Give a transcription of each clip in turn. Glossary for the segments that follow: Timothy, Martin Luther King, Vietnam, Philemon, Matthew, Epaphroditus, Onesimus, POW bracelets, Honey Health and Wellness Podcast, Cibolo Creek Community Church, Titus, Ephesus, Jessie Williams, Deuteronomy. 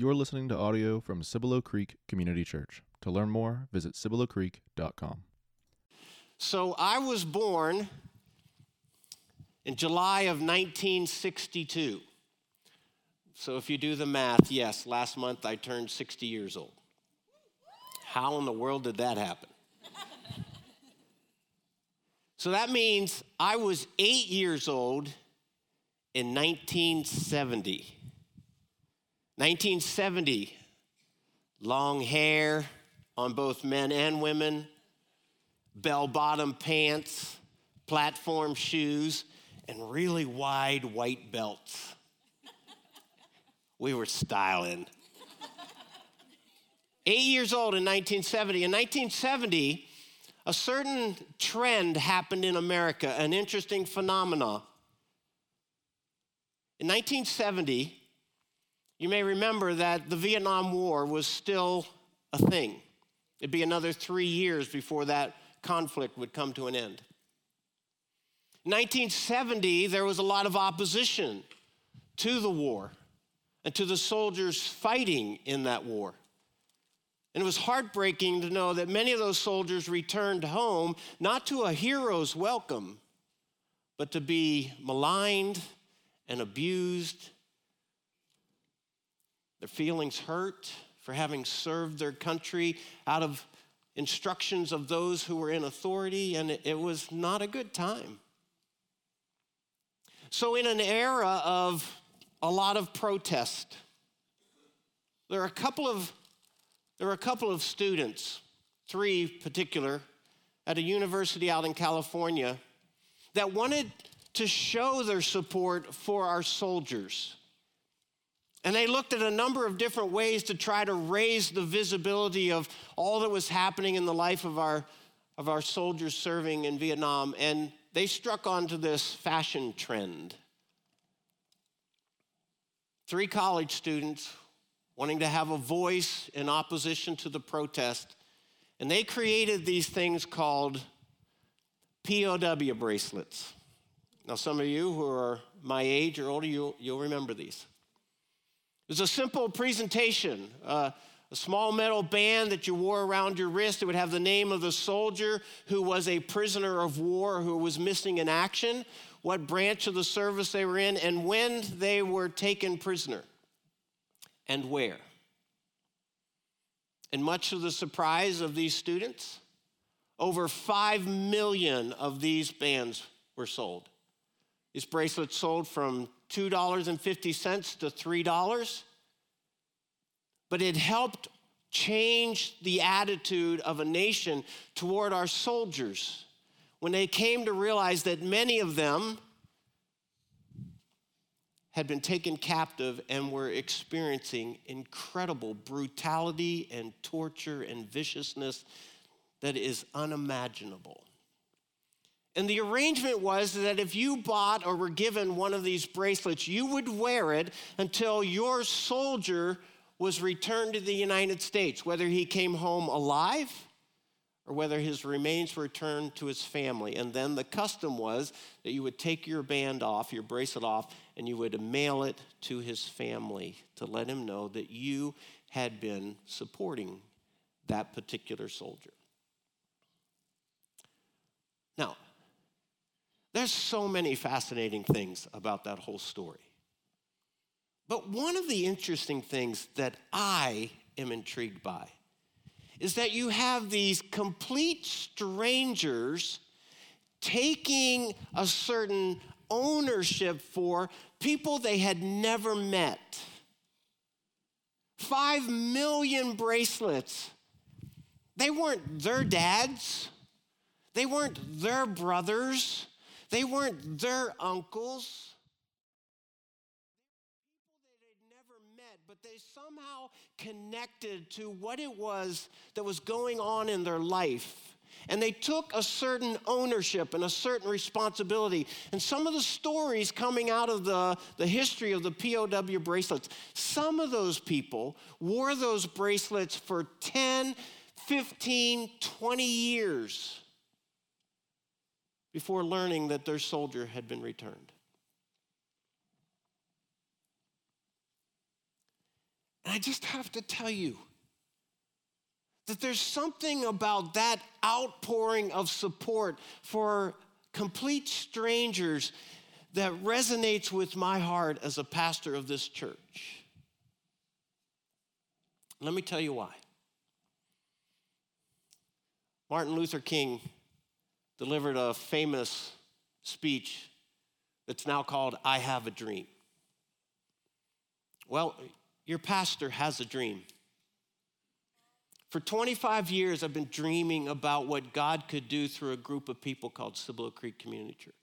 You're listening to audio from Cibolo Creek Community Church. To learn more, visit cibolocreek.com. So I was born in July of 1962. So if you do the math, yes, last month I turned 60 years old. How in the world did that happen? So that means I was 8 years old in 1970. 1970, long hair on both men and women, bell-bottom pants, platform shoes, and really wide white belts. We were styling. 8 years old in 1970. In 1970, a certain trend happened in America, an interesting phenomenon. In 1970, you may remember that the Vietnam War was still a thing. It'd be another 3 years before that conflict would come to an end. In 1970, there was a lot of opposition to the war and to the soldiers fighting in that war. And it was heartbreaking to know that many of those soldiers returned home, not to a hero's welcome, but to be maligned and abused, their feelings hurt for having served their country out of instructions of those who were in authority, and it was not a good time. So in an era of a lot of protest, there are a couple of students, three particular, at a university out in California that wanted to show their support for our soldiers. And they looked at a number of different ways to try to raise the visibility of all that was happening in the life of our soldiers serving in Vietnam, and they struck onto this fashion trend. Three college students wanting to have a voice in opposition to the protest, and they created these things called POW bracelets. Now, some of you who are my age or older, you'll remember these. It was a simple presentation, a small metal band that you wore around your wrist. It would have the name of the soldier who was a prisoner of war, who was missing in action, what branch of the service they were in, and when they were taken prisoner, and where. And much to the surprise of these students, over 5 million of these bands were sold. These bracelets sold from $2.50 to $3, but it helped change the attitude of a nation toward our soldiers when they came to realize that many of them had been taken captive and were experiencing incredible brutality and torture and viciousness that is unimaginable. And the arrangement was that if you bought or were given one of these bracelets, you would wear it until your soldier was returned to the United States, whether he came home alive or whether his remains were returned to his family. And then the custom was that you would take your band off, your bracelet off, and you would mail it to his family to let him know that you had been supporting that particular soldier. Now, there's so many fascinating things about that whole story. But one of the interesting things that I am intrigued by is that you have these complete strangers taking a certain ownership for people they had never met. 5 million bracelets. They weren't their dads. They weren't their brothers. They weren't their uncles. People they'd never met, but they somehow connected to what it was that was going on in their life. And they took a certain ownership and a certain responsibility. And some of the stories coming out of the history of the POW bracelets, some of those people wore those bracelets for 10, 15, 20 years before learning that their soldier had been returned. And I I just have to tell you that there's something about that outpouring of support for complete strangers that resonates with my heart as a pastor of this church. Let me tell you why. Martin Luther King delivered a famous speech that's now called I Have a Dream. Well, your pastor has a dream. For 25 years, I've been dreaming about what God could do through a group of people called Cibolo Creek Community Church.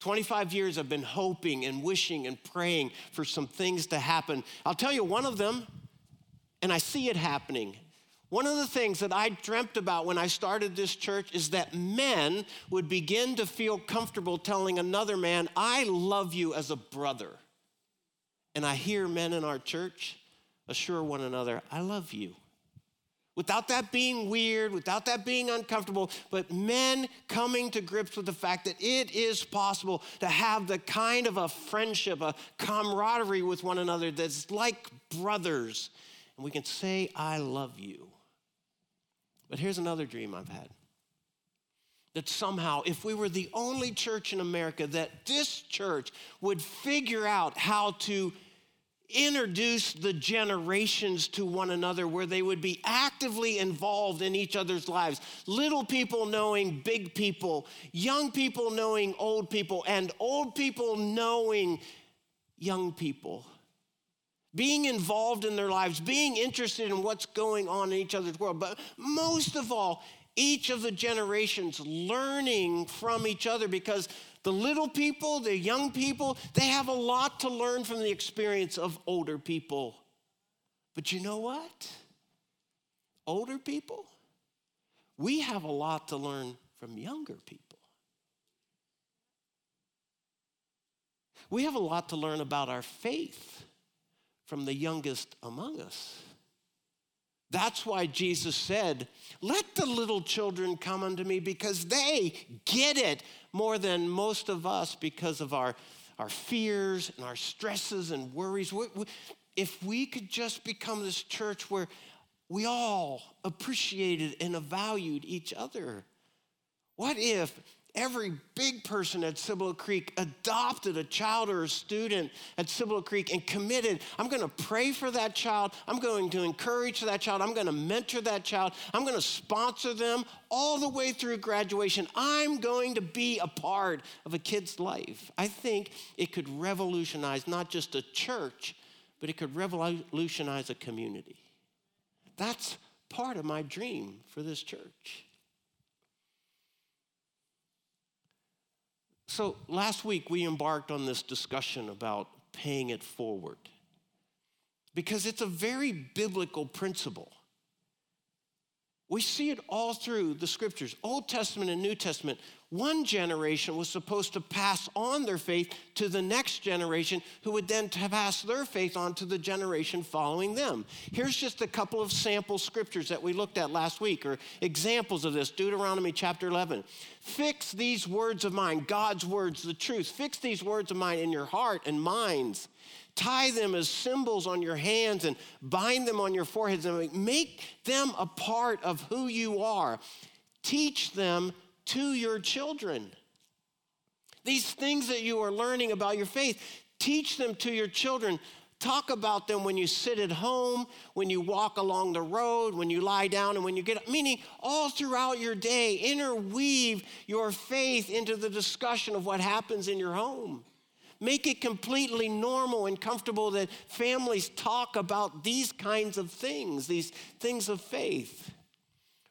25 years, I've been hoping and wishing and praying for some things to happen. I'll tell you one of them, and I see it happening. One of the things that I dreamt about when I started this church is that men would begin to feel comfortable telling another man, I love you as a brother. And I hear men in our church assure one another, I love you. Without that being weird, without that being uncomfortable, but men coming to grips with the fact that it is possible to have the kind of a friendship, a camaraderie with one another that's like brothers. And we can say, I love you. But here's another dream I've had. That somehow, if we were the only church in America, that this church would figure out how to introduce the generations to one another, where they would be actively involved in each other's lives. Little people knowing big people, young people knowing old people, and old people knowing young people. Being involved in their lives, being interested in what's going on in each other's world. But most of all, each of the generations learning from each other, because the little people, the young people, they have a lot to learn from the experience of older people. But you know what? Older people, we have a lot to learn from younger people. We have a lot to learn about our faith from the youngest among us. That's why Jesus said, let the little children come unto me, because they get it more than most of us because of our fears and our stresses and worries. If we could just become this church where we all appreciated and valued each other. What if every big person at Cibolo Creek adopted a child or a student at Cibolo Creek and committed, I'm going to pray for that child, I'm going to encourage that child, I'm going to mentor that child, I'm going to sponsor them all the way through graduation. I'm going to be a part of a kid's life. I think it could revolutionize not just a church, but it could revolutionize a community. That's part of my dream for this church. So last week, we embarked on this discussion about paying it forward, because it's a very biblical principle. We see it all through the scriptures, Old Testament and New Testament. One generation was supposed to pass on their faith to the next generation, who would then pass their faith on to the generation following them. Here's just a couple of sample scriptures that we looked at last week, or examples of this. Deuteronomy chapter 11. Fix these words of mine, God's words, the truth. Fix these words of mine in your heart and minds. Tie them as symbols on your hands and bind them on your foreheads, and make them a part of who you are. Teach them to your children. These things that you are learning about your faith, teach them to your children. Talk about them when you sit at home, when you walk along the road, when you lie down, and when you get up. Meaning, all throughout your day, interweave your faith into the discussion of what happens in your home. Make it completely normal and comfortable that families talk about these kinds of things, these things of faith.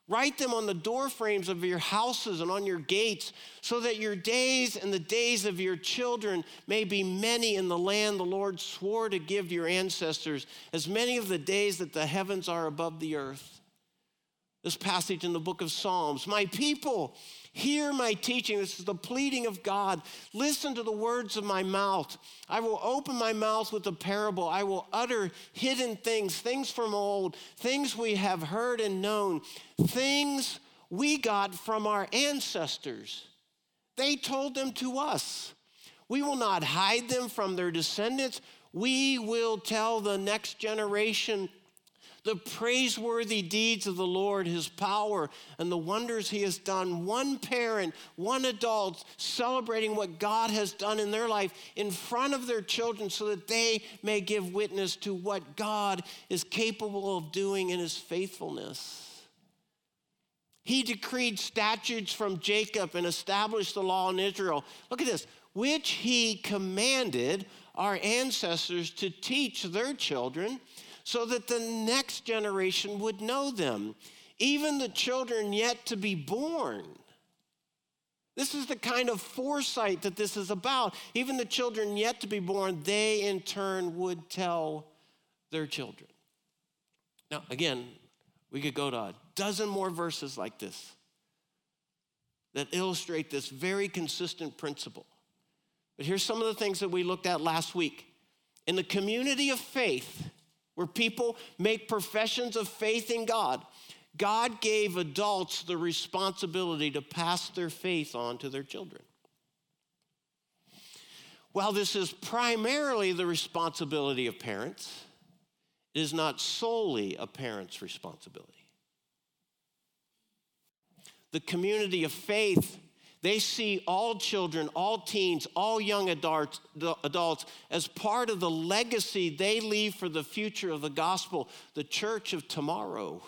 Write them on the door frames of your houses and on your gates, so that your days and the days of your children may be many in the land the Lord swore to give your ancestors, as many of the days that the heavens are above the earth. This passage in the book of Psalms, my people, hear my teaching. This is the pleading of God. Listen to the words of my mouth. I will open my mouth with a parable. I will utter hidden things, things from old, things we have heard and known, things we got from our ancestors. They told them to us. We will not hide them from their descendants. we will tell the next generation the praiseworthy deeds of the Lord, his power, and the wonders he has done. One parent, one adult celebrating what God has done in their life in front of their children so that they may give witness to what God is capable of doing in his faithfulness. He decreed statutes from Jacob and established the law in Israel. Look at this, which he commanded our ancestors to teach their children, so that the next generation would know them, even the children yet to be born. This is the kind of foresight that this is about. Even the children yet to be born, they in turn would tell their children. Now, again, we could go to a dozen more verses like this that illustrate this very consistent principle. But here's some of the things that we looked at last week. In the community of faith, where people make professions of faith in God, God gave adults the responsibility to pass their faith on to their children. While this is primarily the responsibility of parents, it is not solely a parent's responsibility. The community of faith, they see all children, all teens, all young adults as part of the legacy they leave for the future of the gospel, the church of tomorrow.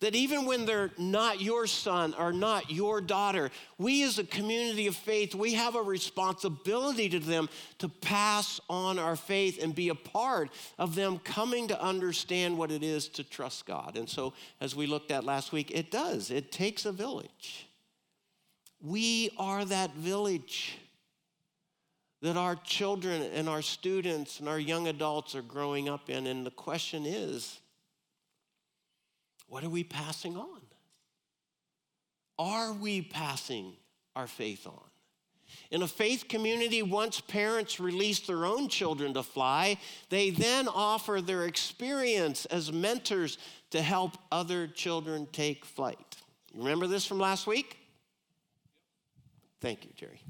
That even when they're not your son or not your daughter, we as a community of faith, we have a responsibility to them to pass on our faith and be a part of them coming to understand what it is to trust God. And so, as we looked at last week, it does. It takes a village. We are that village that our children and our students and our young adults are growing up in. And the question is, what are we passing on? Are we passing our faith on? In a faith community, once parents release their own children to fly, they then offer their experience as mentors to help other children take flight. You remember this from last week? Thank you, Jerry.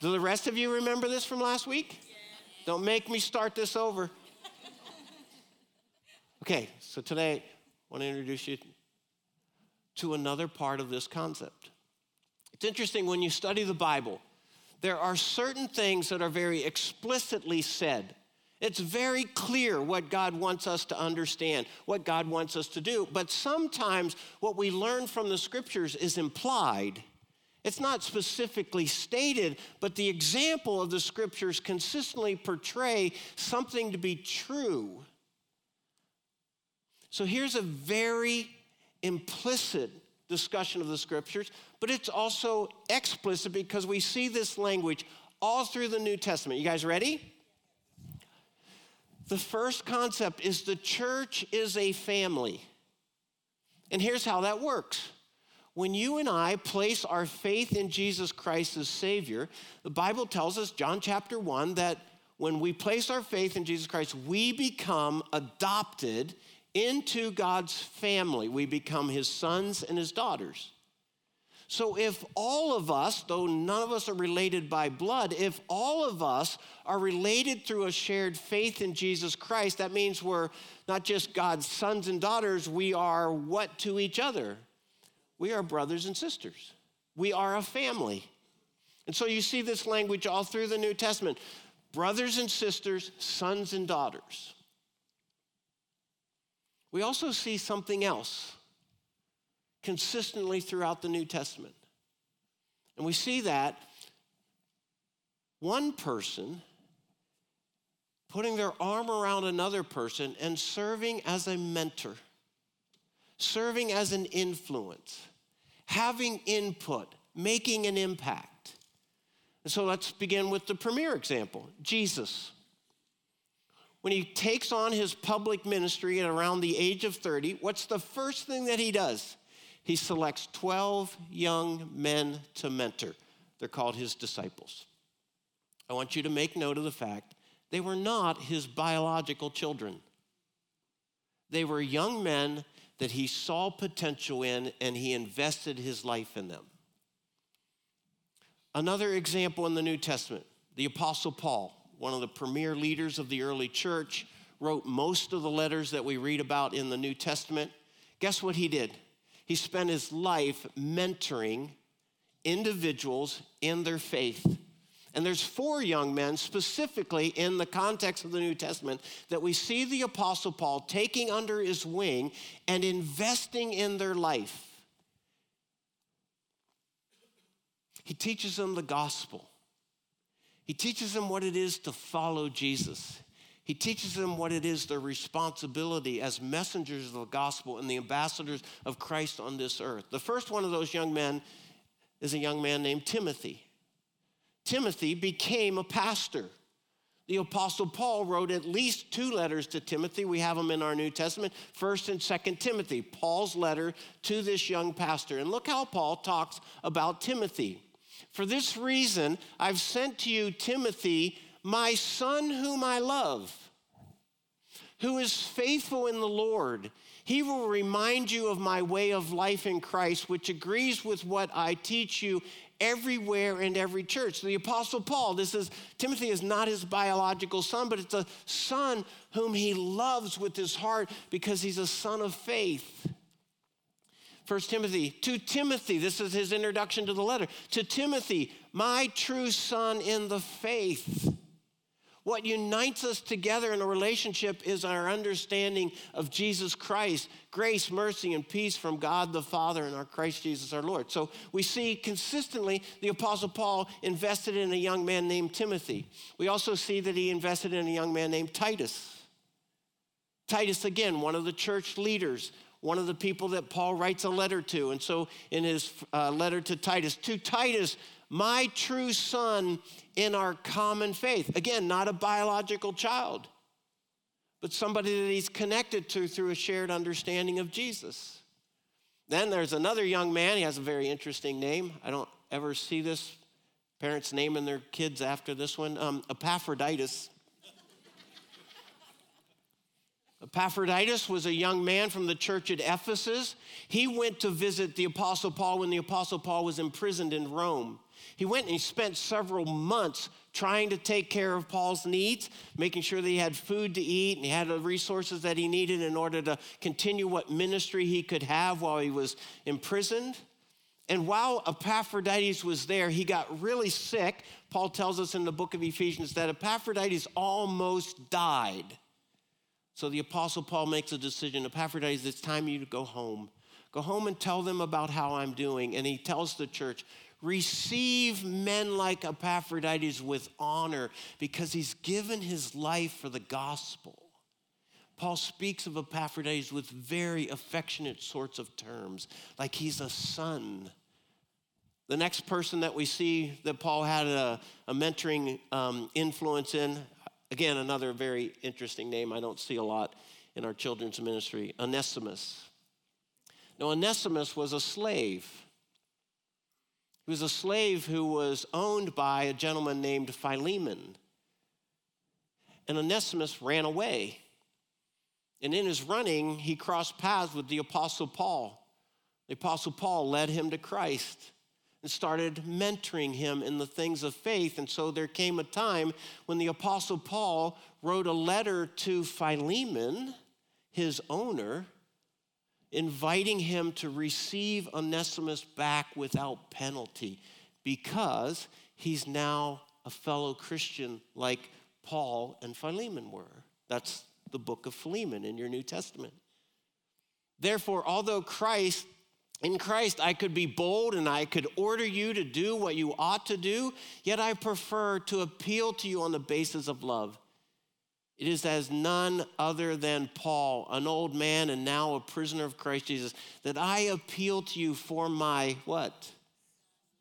Do the rest of you remember this from last week? Yeah. Don't make me start this over. Okay, so today I want to introduce you to another part of this concept. It's interesting when you study the Bible, there are certain things that are very explicitly said. It's very clear what God wants us to understand, what God wants us to do. But sometimes what we learn from the scriptures is implied. It's not specifically stated, but the example of the scriptures consistently portray something to be true. So here's a very implicit discussion of the scriptures, but it's also explicit because we see this language all through the New Testament. You guys ready? The first concept is the church is a family. And here's how that works. When you and I place our faith in Jesus Christ as Savior, the Bible tells us, John chapter 1, that when we place our faith in Jesus Christ, we become adopted into God's family. We become his sons and his daughters. So if all of us, though none of us are related by blood, if all of us are related through a shared faith in Jesus Christ, that means we're not just God's sons and daughters, we are what to each other? We are brothers and sisters. We are a family. And so you see this language all through the New Testament. Brothers and sisters, sons and daughters. We also see something else consistently throughout the New Testament. And we see that one person putting their arm around another person and serving as a mentor, serving as an influence, having input, making an impact. And so let's begin with the premier example, Jesus. When he takes on his public ministry at around the age of 30, what's the first thing that he does? He selects 12 young men to mentor. They're called his disciples. I want you to make note of the fact they were not his biological children. They were young men that he saw potential in, and he invested his life in them. Another example in the New Testament, The Apostle Paul, one of the premier leaders of the early church, wrote most of the letters that we read about in the New Testament. Guess what he did? He spent his life mentoring individuals in their faith. And there's four young men specifically in the context of the New Testament that we see the Apostle Paul taking under his wing and investing in their life. He teaches them the gospel. He teaches them what it is to follow Jesus. He teaches them what it is their responsibility as messengers of the gospel and the ambassadors of Christ on this earth. The first one of those young men is a young man named Timothy. Timothy became a pastor. The Apostle Paul wrote at least two letters to Timothy. We have them in our New Testament, 1st and 2nd Timothy, Paul's letter to this young pastor. And look how Paul talks about Timothy. For this reason, I've sent to you Timothy, my son whom I love, who is faithful in the Lord. He will remind you of my way of life in Christ, which agrees with what I teach you everywhere in every church. The Apostle Paul, Timothy is not his biological son, but it's a son whom he loves with his heart because he's a son of faith. 1 Timothy, to Timothy, this is his introduction to the letter. To Timothy, my true son in the faith. What unites us together in a relationship is our understanding of Jesus Christ, grace, mercy, and peace from God the Father and our Christ Jesus our Lord. So we see consistently the Apostle Paul invested in a young man named Timothy. We also see that he invested in a young man named Titus. Titus, again, one of the church leaders, one of the people that Paul writes a letter to. And so in his letter to Titus, my true son in our common faith. Again, not a biological child, but somebody that he's connected to through a shared understanding of Jesus. Then there's another young man. He has a very interesting name. I don't ever see this. Parents naming their kids after this one. Epaphroditus. Epaphroditus was a young man from the church at Ephesus. He went to visit the Apostle Paul when the Apostle Paul was imprisoned in Rome. He went and he spent several months trying to take care of Paul's needs, making sure that he had food to eat and he had the resources that he needed in order to continue what ministry he could have while he was imprisoned. And while Epaphroditus was there, he got really sick. Paul tells us in the book of Ephesians that Epaphroditus almost died. So the Apostle Paul makes a decision. Epaphroditus, it's time for you to go home. Go home and tell them about how I'm doing. And he tells the church, receive men like Epaphroditus with honor because he's given his life for the gospel. Paul speaks of Epaphroditus with very affectionate sorts of terms, like he's a son. The next person that we see that Paul had a mentoring influence in, again, another very interesting name I don't see a lot in our children's ministry, Onesimus. Now, Onesimus was a slave. He was a slave who was owned by a gentleman named Philemon. And Onesimus ran away. And in his running, he crossed paths with the Apostle Paul. The Apostle Paul led him to Christ and started mentoring him in the things of faith. And so there came a time when the Apostle Paul wrote a letter to Philemon, his owner, inviting him to receive Onesimus back without penalty because he's now a fellow Christian like Paul and Philemon were. That's the book of Philemon in your New Testament. Therefore, although in Christ I could be bold and I could order you to do what you ought to do, yet I prefer to appeal to you on the basis of love. It is as none other than Paul, an old man and now a prisoner of Christ Jesus, that I appeal to you for my, what?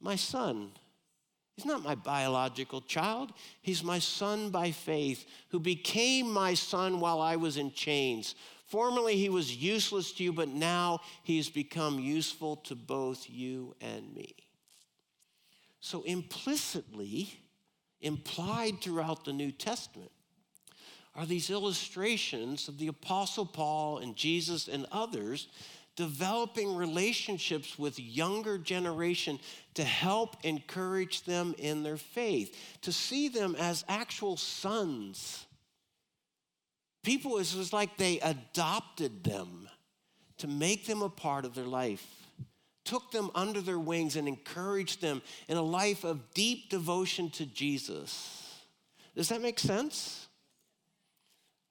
My son. He's not my biological child. He's my son by faith, who became my son while I was in chains. Formerly he was useless to you, but now he's become useful to both you and me. So implicitly, implied throughout the New Testament, are these illustrations of the Apostle Paul and Jesus and others developing relationships with younger generation to help encourage them in their faith, to see them as actual sons. People, it was like they adopted them to make them a part of their life, took them under their wings and encouraged them in a life of deep devotion to Jesus. Does that make sense?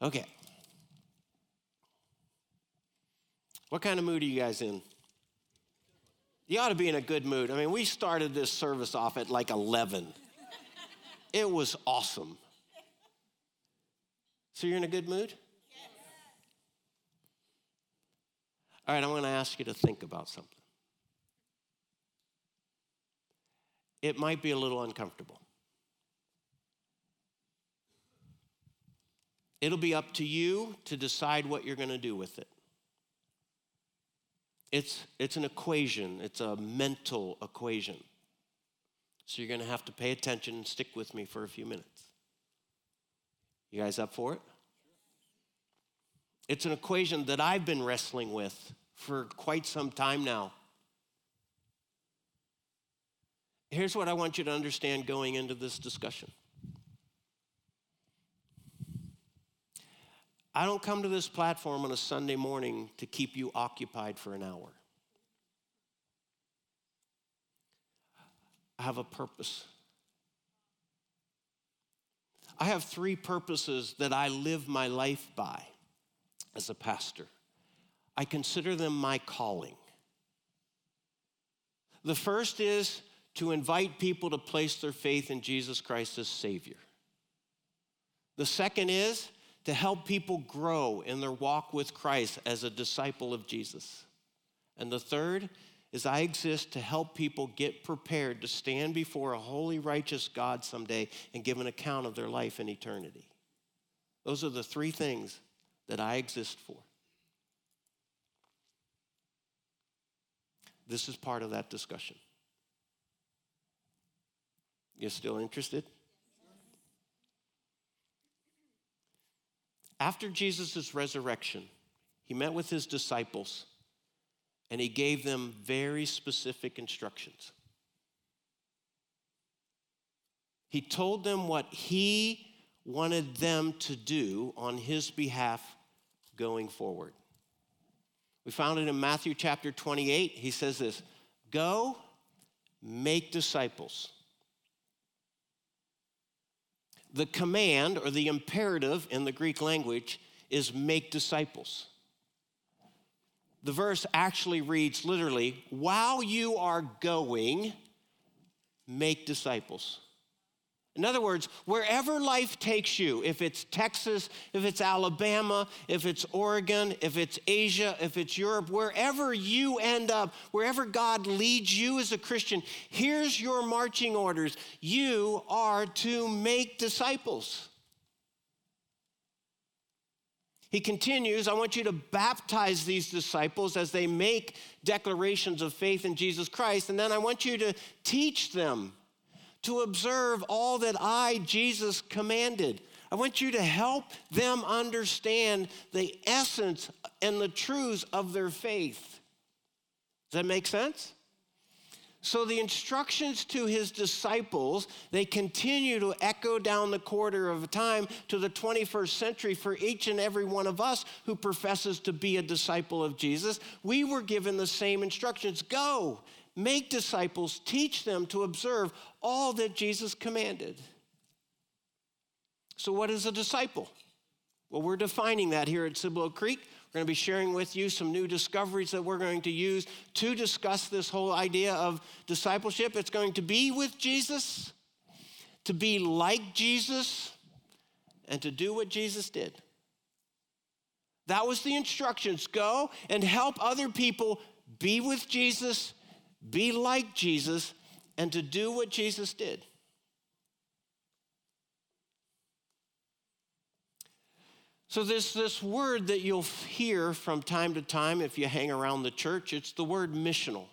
Okay. What kind of mood are you guys in? You ought to be in a good mood. I mean, we started this service off at like 11. It was awesome. So you're in a good mood? Yes. All right, I'm going to ask you to think about something. It might be a little uncomfortable. It'll be up to you to decide what you're going to do with it. It's an equation. It's a mental equation. So you're going to have to pay attention and stick with me for a few minutes. You guys up for it? It's an equation that I've been wrestling with for quite some time now. Here's what I want you to understand going into this discussion. I don't come to this platform on a Sunday morning to keep you occupied for an hour. I have a purpose. I have three purposes that I live my life by as a pastor. I consider them my calling. The first is to invite people to place their faith in Jesus Christ as Savior. The second is to help people grow in their walk with Christ as a disciple of Jesus. And the third is I exist to help people get prepared to stand before a holy, righteous God someday and give an account of their life in eternity. Those are the three things that I exist for. This is part of that discussion. You still interested? After Jesus' resurrection, he met with his disciples and he gave them very specific instructions. He told them what he wanted them to do on his behalf going forward. We found it in Matthew chapter 28. He says this, "Go, make disciples." The command or the imperative in the Greek language is make disciples. The verse actually reads literally, while you are going, make disciples. In other words, wherever life takes you, if it's Texas, if it's Alabama, if it's Oregon, if it's Asia, if it's Europe, wherever you end up, wherever God leads you as a Christian, here's your marching orders. You are to make disciples. He continues, I want you to baptize these disciples as they make declarations of faith in Jesus Christ, and then I want you to teach them to observe all that I, Jesus, commanded. I want you to help them understand the essence and the truths of their faith. Does that make sense? So the instructions to his disciples, they continue to echo down the corridor of time to the 21st century for each and every one of us who professes to be a disciple of Jesus. We were given the same instructions. Go, make disciples, teach them to observe all that Jesus commanded. So what is a disciple? Well, we're defining that here at Cibolo Creek. We're going to be sharing with you some new discoveries that we're going to use to discuss this whole idea of discipleship. It's going to be with Jesus, to be like Jesus, and to do what Jesus did. That was the instructions. Go and help other people be with Jesus, be like Jesus, and to do what Jesus did. So this word that you'll hear from time to time if you hang around the church, it's the word missional.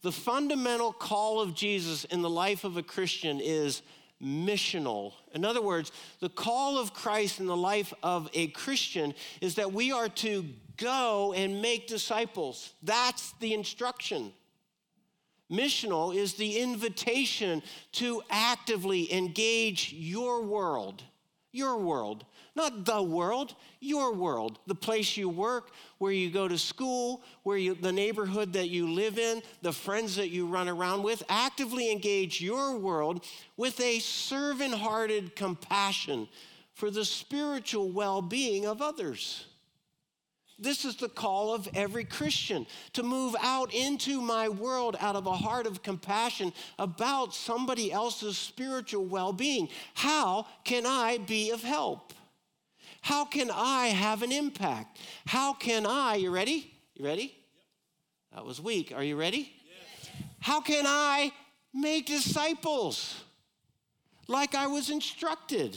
The fundamental call of Jesus in the life of a Christian is missional. In other words, the call of Christ in the life of a Christian is that we are to go and make disciples. That's the instruction. Missional is the invitation to actively engage your world, not the world, your world, the place you work, where you go to school, the neighborhood that you live in, the friends that you run around with. Actively engage your world with a servant-hearted compassion for the spiritual well-being of others. This is the call of every Christian, to move out into my world out of a heart of compassion about somebody else's spiritual well-being. How can I be of help? How can I have an impact? How can I, you ready? You ready? Yep. That was weak. Are you ready? Yes. How can I make disciples like I was instructed?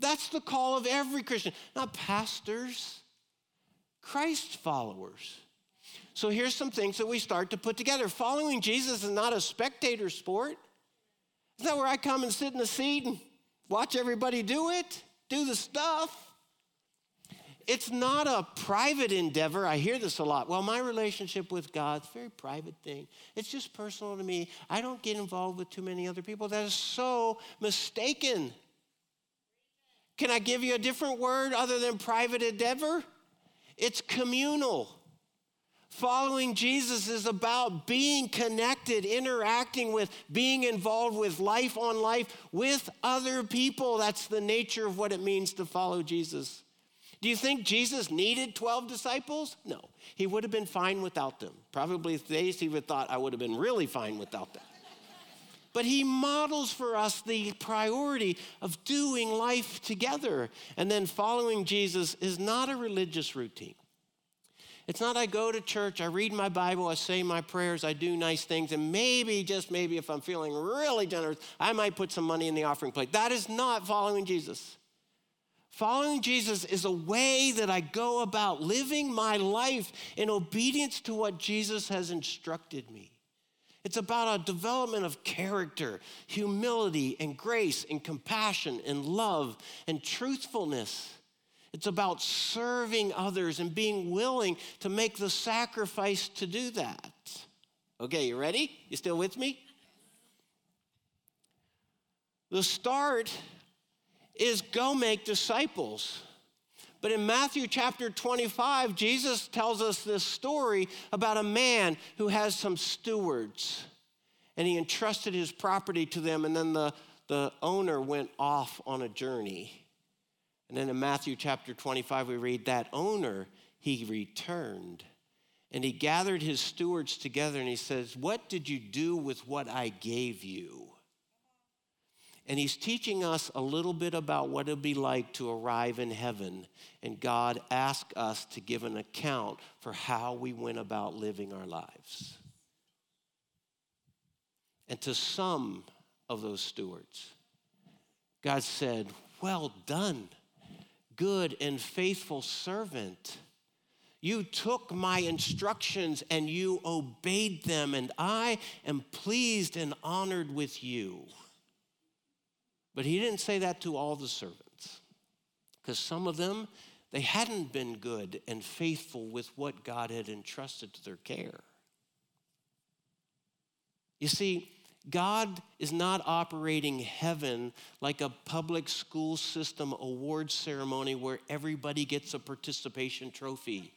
That's the call of every Christian, not pastors. Christ followers. So here's some things that we start to put together. Following Jesus is not a spectator sport. It's not where I come and sit in the seat and watch everybody do it, do the stuff. It's not a private endeavor. I hear this a lot. Well, my relationship with God, it's a very private thing. It's just personal to me. I don't get involved with too many other people. That is so mistaken. Can I give you a different word other than private endeavor? It's communal. Following Jesus is about being connected, interacting with, being involved with life on life with other people. That's the nature of what it means to follow Jesus. Do you think Jesus needed 12 disciples? No. He would have been fine without them. Probably days he would have thought, I would have been really fine without them. But he models for us the priority of doing life together. And then following Jesus is not a religious routine. It's not I go to church, I read my Bible, I say my prayers, I do nice things, and maybe, just maybe, if I'm feeling really generous, I might put some money in the offering plate. That is not following Jesus. Following Jesus is a way that I go about living my life in obedience to what Jesus has instructed me. It's about a development of character, humility, and grace, and compassion, and love, and truthfulness. It's about serving others and being willing to make the sacrifice to do that. Okay, you ready? You still with me? The start is go make disciples. But in Matthew chapter 25, Jesus tells us this story about a man who has some stewards, and he entrusted his property to them, and then the owner went off on a journey. And then in Matthew chapter 25, we read that owner, he returned, and he gathered his stewards together, and he says, "What did you do with what I gave you?" And he's teaching us a little bit about what it'll be like to arrive in heaven. And God asks us to give an account for how we went about living our lives. And to some of those stewards, God said, "Well done, good and faithful servant. You took my instructions and you obeyed them, and I am pleased and honored with you." But he didn't say that to all the servants, because some of them, they hadn't been good and faithful with what God had entrusted to their care. You see, God is not operating heaven like a public school system award ceremony where everybody gets a participation trophy.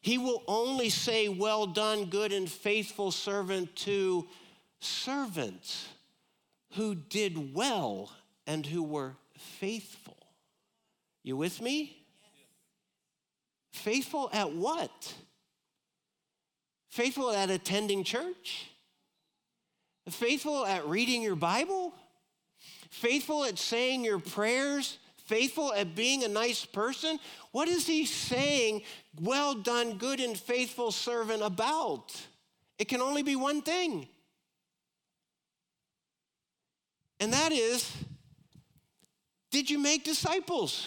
He will only say, "Well done, good and faithful servant," to servants who did well and who were faithful. You with me? Yes. Faithful at what? Faithful at attending church? Faithful at reading your Bible? Faithful at saying your prayers? Faithful at being a nice person? What is he saying, "Well done, good and faithful servant," about? It can only be one thing. And that is, did you make disciples?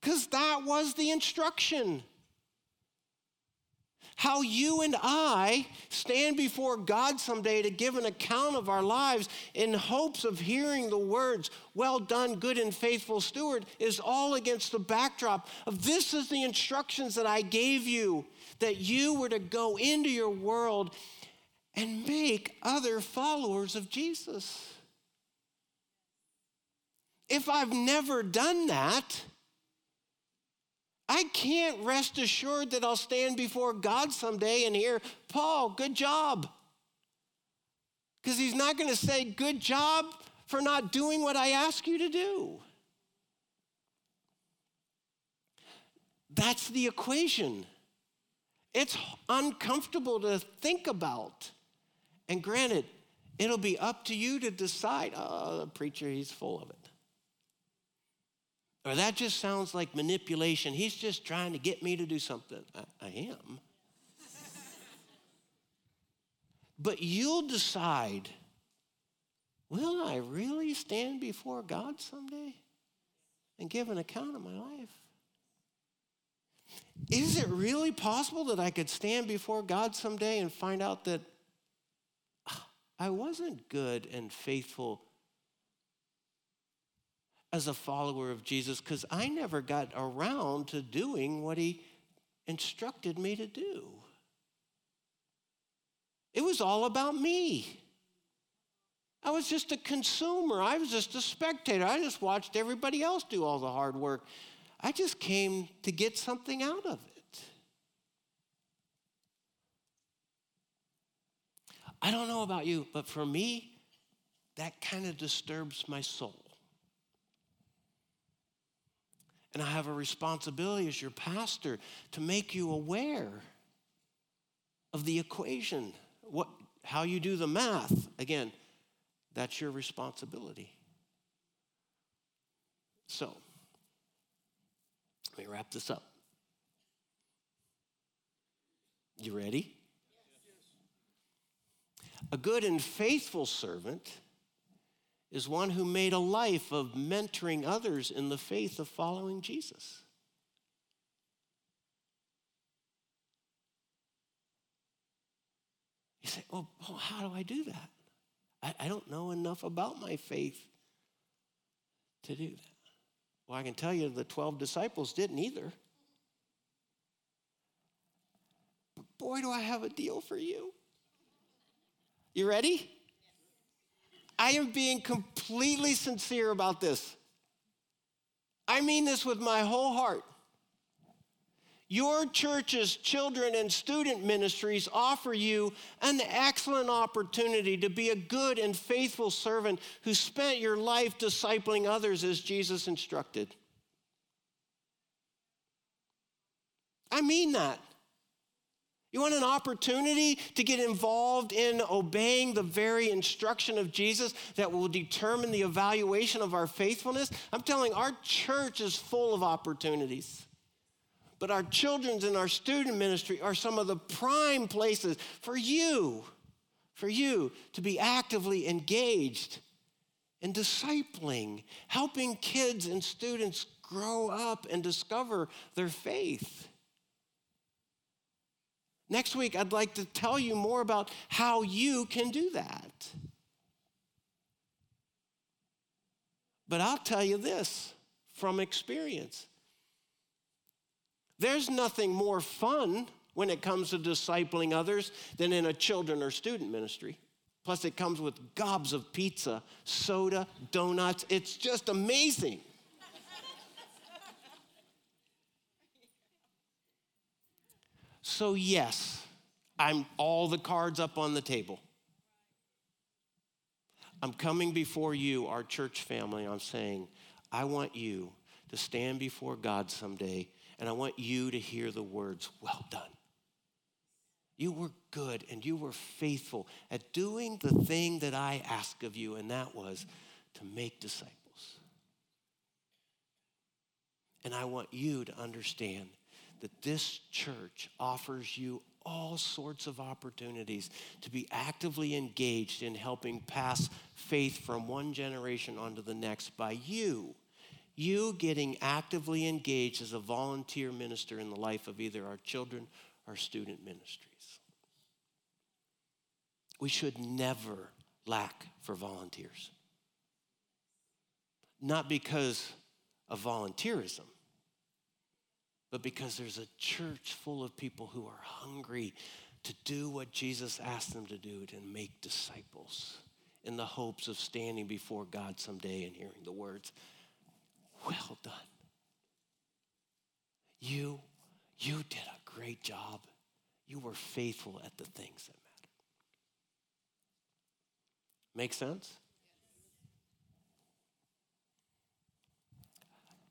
Because that was the instruction. how you and I stand before God someday to give an account of our lives in hopes of hearing the words, "Well done, good and faithful steward," is all against the backdrop of this is the instructions that I gave you, that you were to go into your world and make other followers of Jesus. If I've never done that, I can't rest assured that I'll stand before God someday and hear, "Paul, good job." Because he's not going to say, "Good job for not doing what I asked you to do." That's the equation. It's uncomfortable to think about. And granted, it'll be up to you to decide, "Oh, the preacher, he's full of it. Or that just sounds like manipulation. He's just trying to get me to do something." I am. But you'll decide, will I really stand before God someday and give an account of my life? Is it really possible that I could stand before God someday and find out that I wasn't good and faithful as a follower of Jesus because I never got around to doing what he instructed me to do? It was all about me. I was just a consumer. I was just a spectator. I just watched everybody else do all the hard work. I just came to get something out of it. I don't know about you, but for me, that kind of disturbs my soul. And I have a responsibility as your pastor to make you aware of the equation. How you do the math, again, that's your responsibility. So, let me wrap this up. You ready? Yes. A good and faithful servant is one who made a life of mentoring others in the faith of following Jesus. You say, "Well, how do I do that? I don't know enough about my faith to do that." Well, I can tell you the 12 disciples didn't either. But boy, do I have a deal for you. You ready? I am being completely sincere about this. I mean this with my whole heart. Your church's children and student ministries offer you an excellent opportunity to be a good and faithful servant who spent your life discipling others as Jesus instructed. I mean that. You want an opportunity to get involved in obeying the very instruction of Jesus that will determine the evaluation of our faithfulness? I'm telling you, our church is full of opportunities. But our children's and our student ministry are some of the prime places for you to be actively engaged in discipling, helping kids and students grow up and discover their faith. Next week, I'd like to tell you more about how you can do that. But I'll tell you this from experience. There's nothing more fun when it comes to discipling others than in a children or student ministry. Plus, it comes with gobs of pizza, soda, donuts. It's just amazing. So yes, I'm all the cards up on the table. I'm coming before you, our church family. I'm saying, I want you to stand before God someday, and I want you to hear the words, "Well done. You were good and you were faithful at doing the thing that I asked of you, and that was to make disciples." And I want you to understand that this church offers you all sorts of opportunities to be actively engaged in helping pass faith from one generation onto the next by you getting actively engaged as a volunteer minister in the life of either our children our student ministries. We should never lack for volunteers. Not because of volunteerism, but because there's a church full of people who are hungry to do what Jesus asked them to do, to make disciples, in the hopes of standing before God someday and hearing the words, "Well done. You did a great job. You were faithful at the things that matter." Make sense?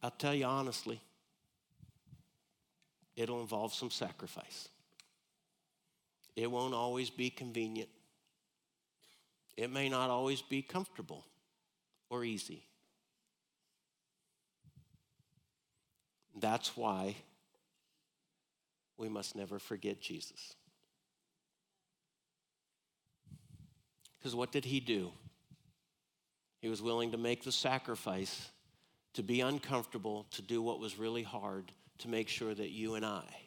I'll tell you honestly, it'll involve some sacrifice. It won't always be convenient. It may not always be comfortable or easy. That's why we must never forget Jesus. Because what did he do? He was willing to make the sacrifice to be uncomfortable, to do what was really hard, to make sure that you and I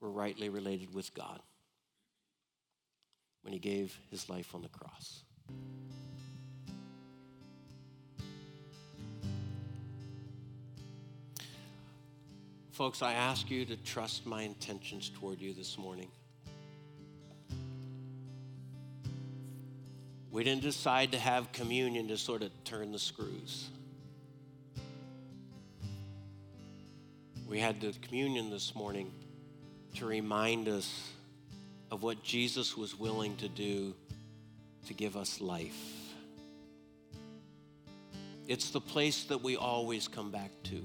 were rightly related with God when he gave his life on the cross. Folks, I ask you to trust my intentions toward you this morning. We didn't decide to have communion to sort of turn the screws. We had the communion this morning to remind us of what Jesus was willing to do to give us life. It's the place that we always come back to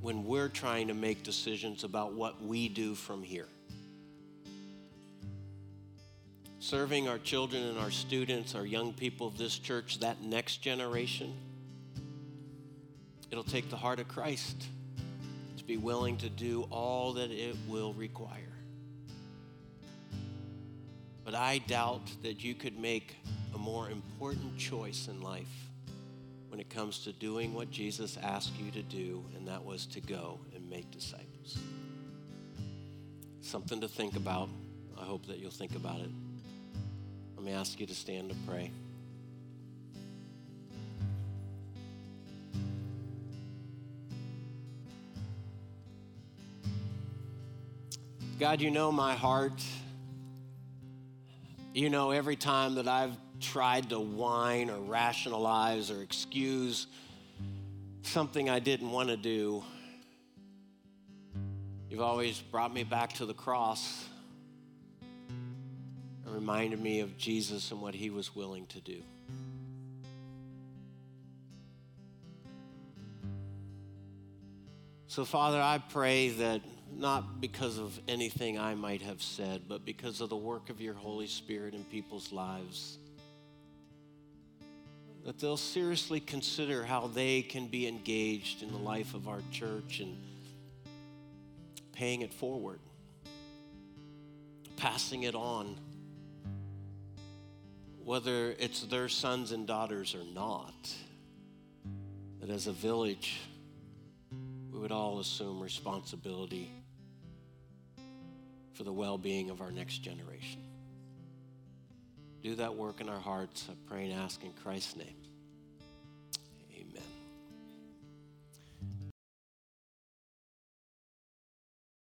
when we're trying to make decisions about what we do from here. Serving our children and our students, our young people of this church, that next generation, it'll take the heart of Christ to be willing to do all that it will require. But I doubt that you could make a more important choice in life when it comes to doing what Jesus asked you to do, and that was to go and make disciples. Something to think about. I hope that you'll think about it. Let me ask you to stand and pray. God, you know my heart. You know every time that I've tried to whine or rationalize or excuse something I didn't want to do, you've always brought me back to the cross and reminded me of Jesus and what he was willing to do. So, Father, I pray that not because of anything I might have said, but because of the work of your Holy Spirit in people's lives, that they'll seriously consider how they can be engaged in the life of our church and paying it forward, passing it on, whether it's their sons and daughters or not, that as a village, we would all assume responsibility for the well-being of our next generation. Do that work in our hearts, I pray and ask in Christ's name.